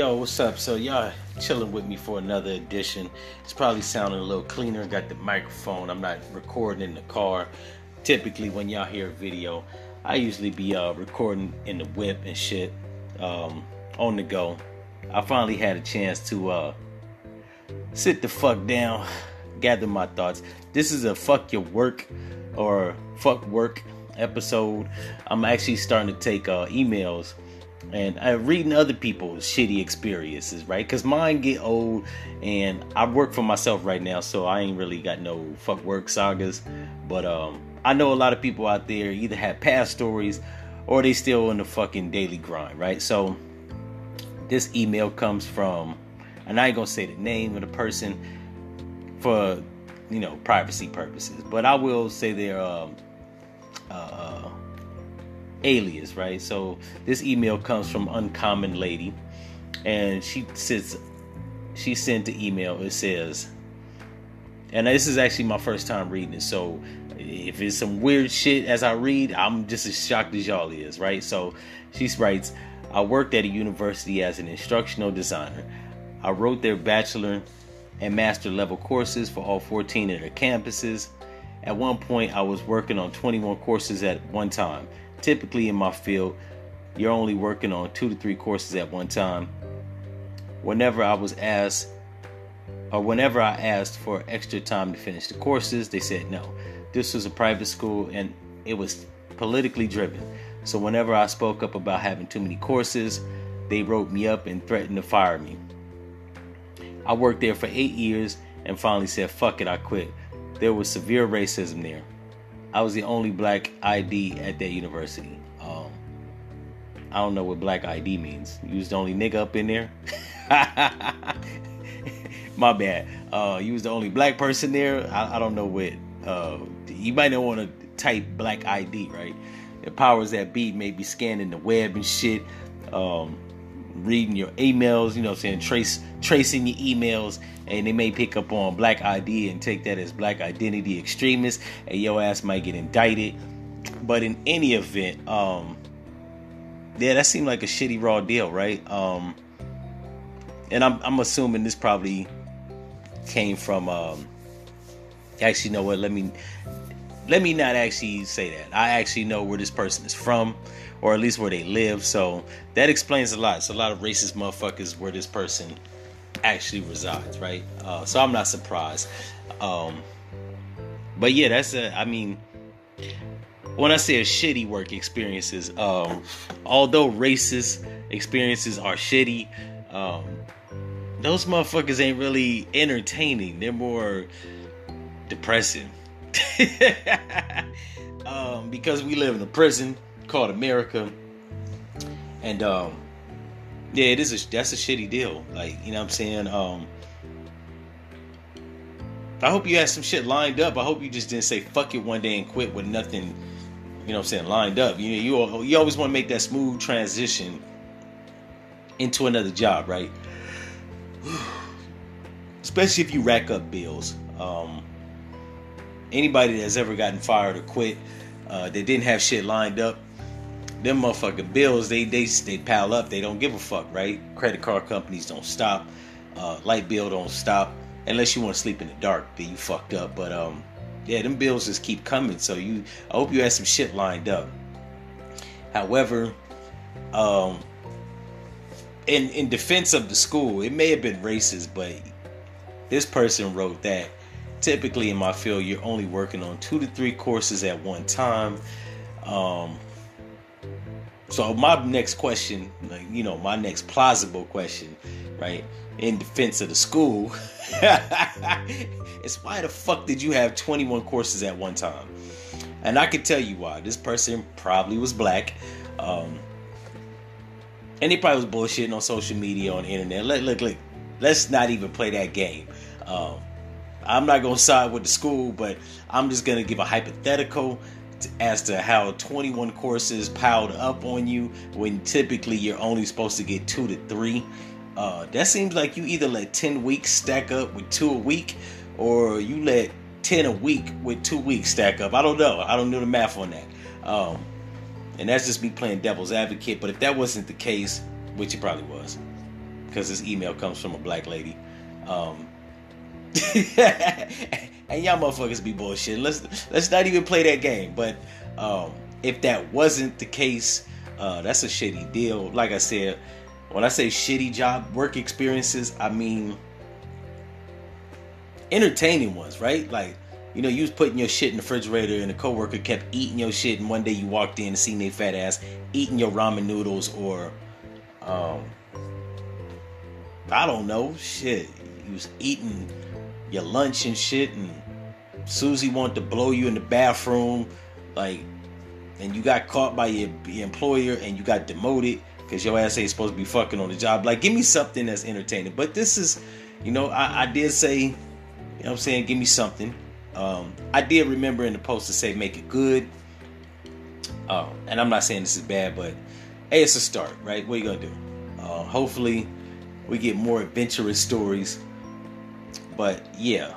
Yo, what's up? So y'all chilling with me for another edition. It's probably sounding a little cleaner. Got the microphone. I'm not recording in the car. Typically when y'all hear a video, I usually be recording in the whip and shit, on the go. I finally had a chance to sit the fuck down, gather my thoughts. This is a fuck your work or fuck work episode. I'm actually starting to take emails and reading other people's shitty experiences, right? Because mine get old, and I work for myself right now, so I ain't really got no fuck work sagas. But I know a lot of people out there either have past stories or they still in the fucking daily grind, right? So this email comes from, and I ain't gonna say the name of the person for, you know, privacy purposes, but I will say they're alias, right? So this email comes from Uncommon Lady, and she sent the email. It says, and this is actually my first time reading it, so if it's some weird shit as I read, I'm just as shocked as y'all is, right? So she writes, I worked at a university as an instructional designer. I wrote their bachelor and master level courses for all 14 of their campuses. At one point, I was working on 21 courses at one time. Typically in my field, you're only working on 2 to 3 courses at one time. Whenever I asked for extra time to finish the courses, they said no. This was a private school and it was politically driven. So whenever I spoke up about having too many courses, they wrote me up and threatened to fire me. I worked there for 8 years and finally said, fuck it, I quit. There was severe racism there. I was the only black ID at that university. I don't know what black ID means. You was the only nigga up in there? My bad. You was the only black person there? I don't know what. You might not want to type black ID, right? The powers that be may be scanning the web and shit, reading your emails, you know what I'm saying, tracing your emails, and they may pick up on black ID and take that as black identity extremists, and your ass might get indicted. But in any event, yeah, that seemed like a shitty raw deal, right? And I'm assuming this probably came from actually, you know what, let me not actually say that. I actually know where this person is from, or at least where they live, so that explains a lot. It's a lot of racist motherfuckers where this person actually resides, right? So I'm not surprised. But yeah, I mean, when I say shitty work experiences, although racist experiences are shitty, those motherfuckers ain't really entertaining. They're more depressing. Because we live in a prison called America, and yeah, that's a shitty deal. Like, you know what I'm saying? I hope you had some shit lined up. I hope you just didn't say fuck it one day and quit with nothing, you know what I'm saying, lined up. You always want to make that smooth transition into another job, right? Especially if you rack up bills. Anybody that's ever gotten fired or quit, they didn't have shit lined up. Them motherfucking bills, they pile up. They don't give a fuck, right? Credit card companies don't stop. Light bill don't stop. Unless you want to sleep in the dark, then you fucked up. But yeah, them bills just keep coming. So I hope you had some shit lined up. However, in defense of the school, it may have been racist, but this person wrote that. Typically in my field, you're only working on 2 to 3 courses at one time. So my next question, like, you know, my next plausible question, right, in defense of the school, is why the fuck did you have 21 courses at one time? And I can tell you why. This person probably was black. And they probably was bullshitting on social media, on the internet. Look, let's not even play that game. I'm not going to side with the school, but I'm just going to give a hypothetical as to how 21 courses piled up on you when typically you're only supposed to get 2 to 3. That seems like you either let 10 weeks stack up with 2 a week, or you let 10 a week with 2 weeks stack up. I don't know. I don't know the math on that. And that's just me playing devil's advocate. But if that wasn't the case, which it probably was, because this email comes from a black lady. And y'all motherfuckers be bullshitting. Let's not even play that game. But if that wasn't the case, that's a shitty deal. Like I said, when I say shitty job work experiences, I mean entertaining ones, right? Like, you know, you was putting your shit in the refrigerator and a coworker kept eating your shit, and one day you walked in and seen their fat ass eating your ramen noodles, or I don't know, shit, you was eating your lunch and shit, and Susie wanted to blow you in the bathroom, like, and you got caught by your employer and you got demoted because your ass ain't supposed to be fucking on the job. Like, give me something that's entertaining. But this is, you know, I did say, you know what I'm saying, give me something. I did remember in the post to say make it good. And I'm not saying this is bad, but hey, it's a start, right? What are you gonna do? Hopefully we get more adventurous stories. But yeah,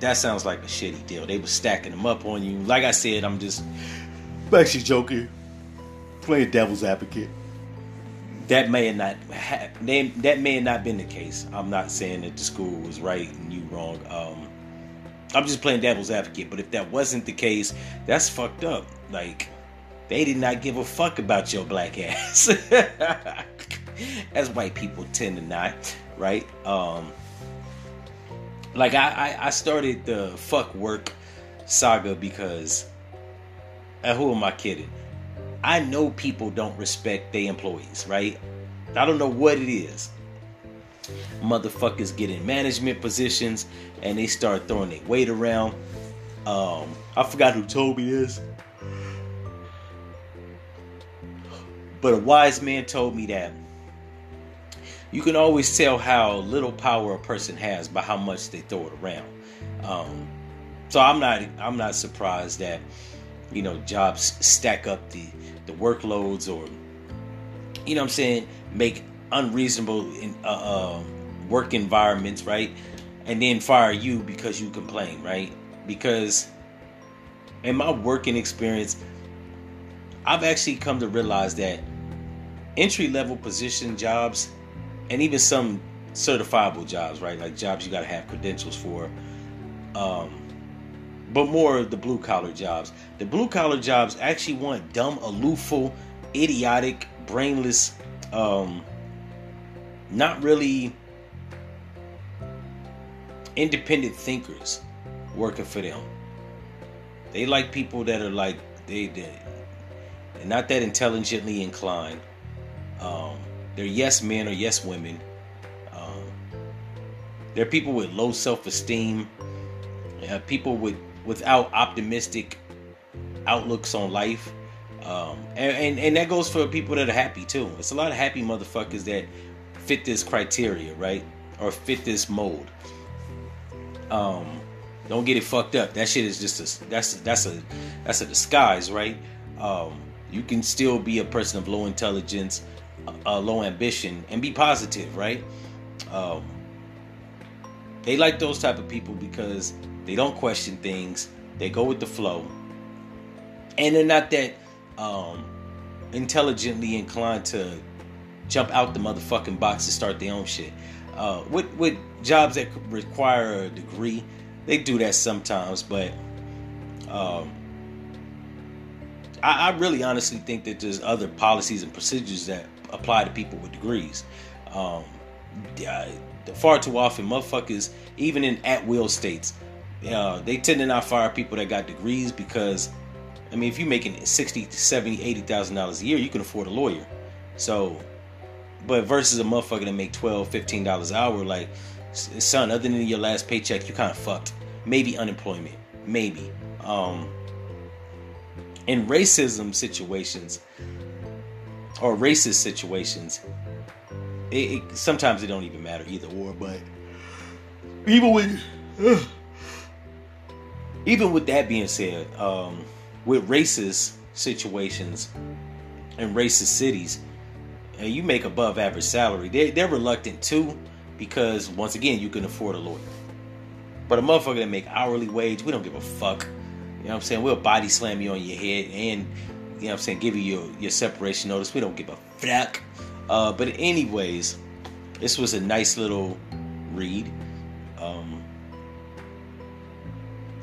that sounds like a shitty deal. They were stacking them up on you. Like I said, I'm just actually joking, playing devil's advocate. That may have not been the case. I'm not saying that the school was right and you wrong. I'm just playing devil's advocate. But if that wasn't the case, that's fucked up. Like, they did not give a fuck about your black ass. As white people tend to not, right? Like, I started the fuck work saga because, and who am I kidding? I know people don't respect their employees, right? I don't know what it is. Motherfuckers get in management positions and they start throwing their weight around. I forgot who told me this, but a wise man told me that you can always tell how little power a person has by how much they throw it around. So I'm not surprised that, you know, jobs stack up the workloads, or, you know what I'm saying, make unreasonable work environments, right? And then fire you because you complain, right? Because in my working experience, I've actually come to realize that entry-level position jobs, and even some certifiable jobs, right? Like jobs you gotta have credentials for. But more of the blue collar jobs. The blue collar jobs actually want dumb, aloofful, idiotic, brainless, not really independent thinkers working for them. They like people that are like, they're not that intelligently inclined. They're yes men or yes women. They're people with low self-esteem. People without optimistic outlooks on life. And that goes for people that are happy too. It's a lot of happy motherfuckers that fit this criteria, right? Or fit this mold. Don't get it fucked up. That shit is just that's a disguise, right? You can still be a person of low intelligence, low ambition, and be positive, right? They like those type of people because they don't question things. They go with the flow. And they're not that intelligently inclined to jump out the motherfucking box and start their own shit. With jobs that require a degree, they do that sometimes. But I really honestly think that there's other policies and procedures that apply to people with degrees. Far too often, motherfuckers, even in at-will states, they tend to not fire people that got degrees because, I mean, if you're making $60,000, $70,000, $80,000 a year, you can afford a lawyer. So, but versus a motherfucker that make $12, $15 an hour, like, son, other than your last paycheck, you kind of fucked. Maybe unemployment. Maybe. In racism situations, or racist situations, It sometimes it don't even matter either or, but even with that being said, with racist situations and racist cities, and you make above average salary, they're reluctant too, because once again, you can afford a lawyer. But a motherfucker that make hourly wage, we don't give a fuck. You know what I'm saying? We'll body slam you on your head, and, you know what I'm saying, give you your separation notice. We don't give a fuck. But anyways, This was a nice little read.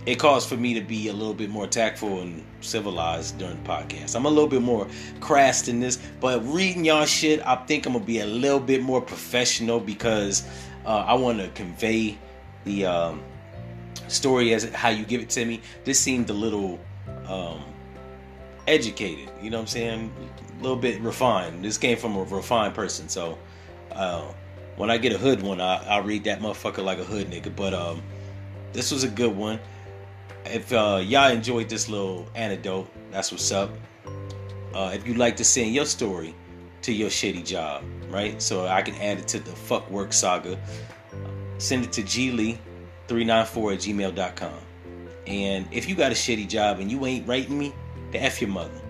It caused for me to be a little bit more tactful and civilized during the podcast. I'm a little bit more crass than this, but reading y'all shit, I think I'm going to be a little bit more professional because I want to convey the story as how you give it to me. This seemed a little educated, you know what I'm saying? A little bit refined. This came from a refined person, so when I get a hood one, I'll read that motherfucker like a hood nigga, but this was a good one. If y'all enjoyed this little anecdote, that's what's up. If you'd like to send your story to your shitty job, right? So I can add it to the fuck work saga. Send it to glee394@gmail.com. And if you got a shitty job and you ain't writing me, the F your mother.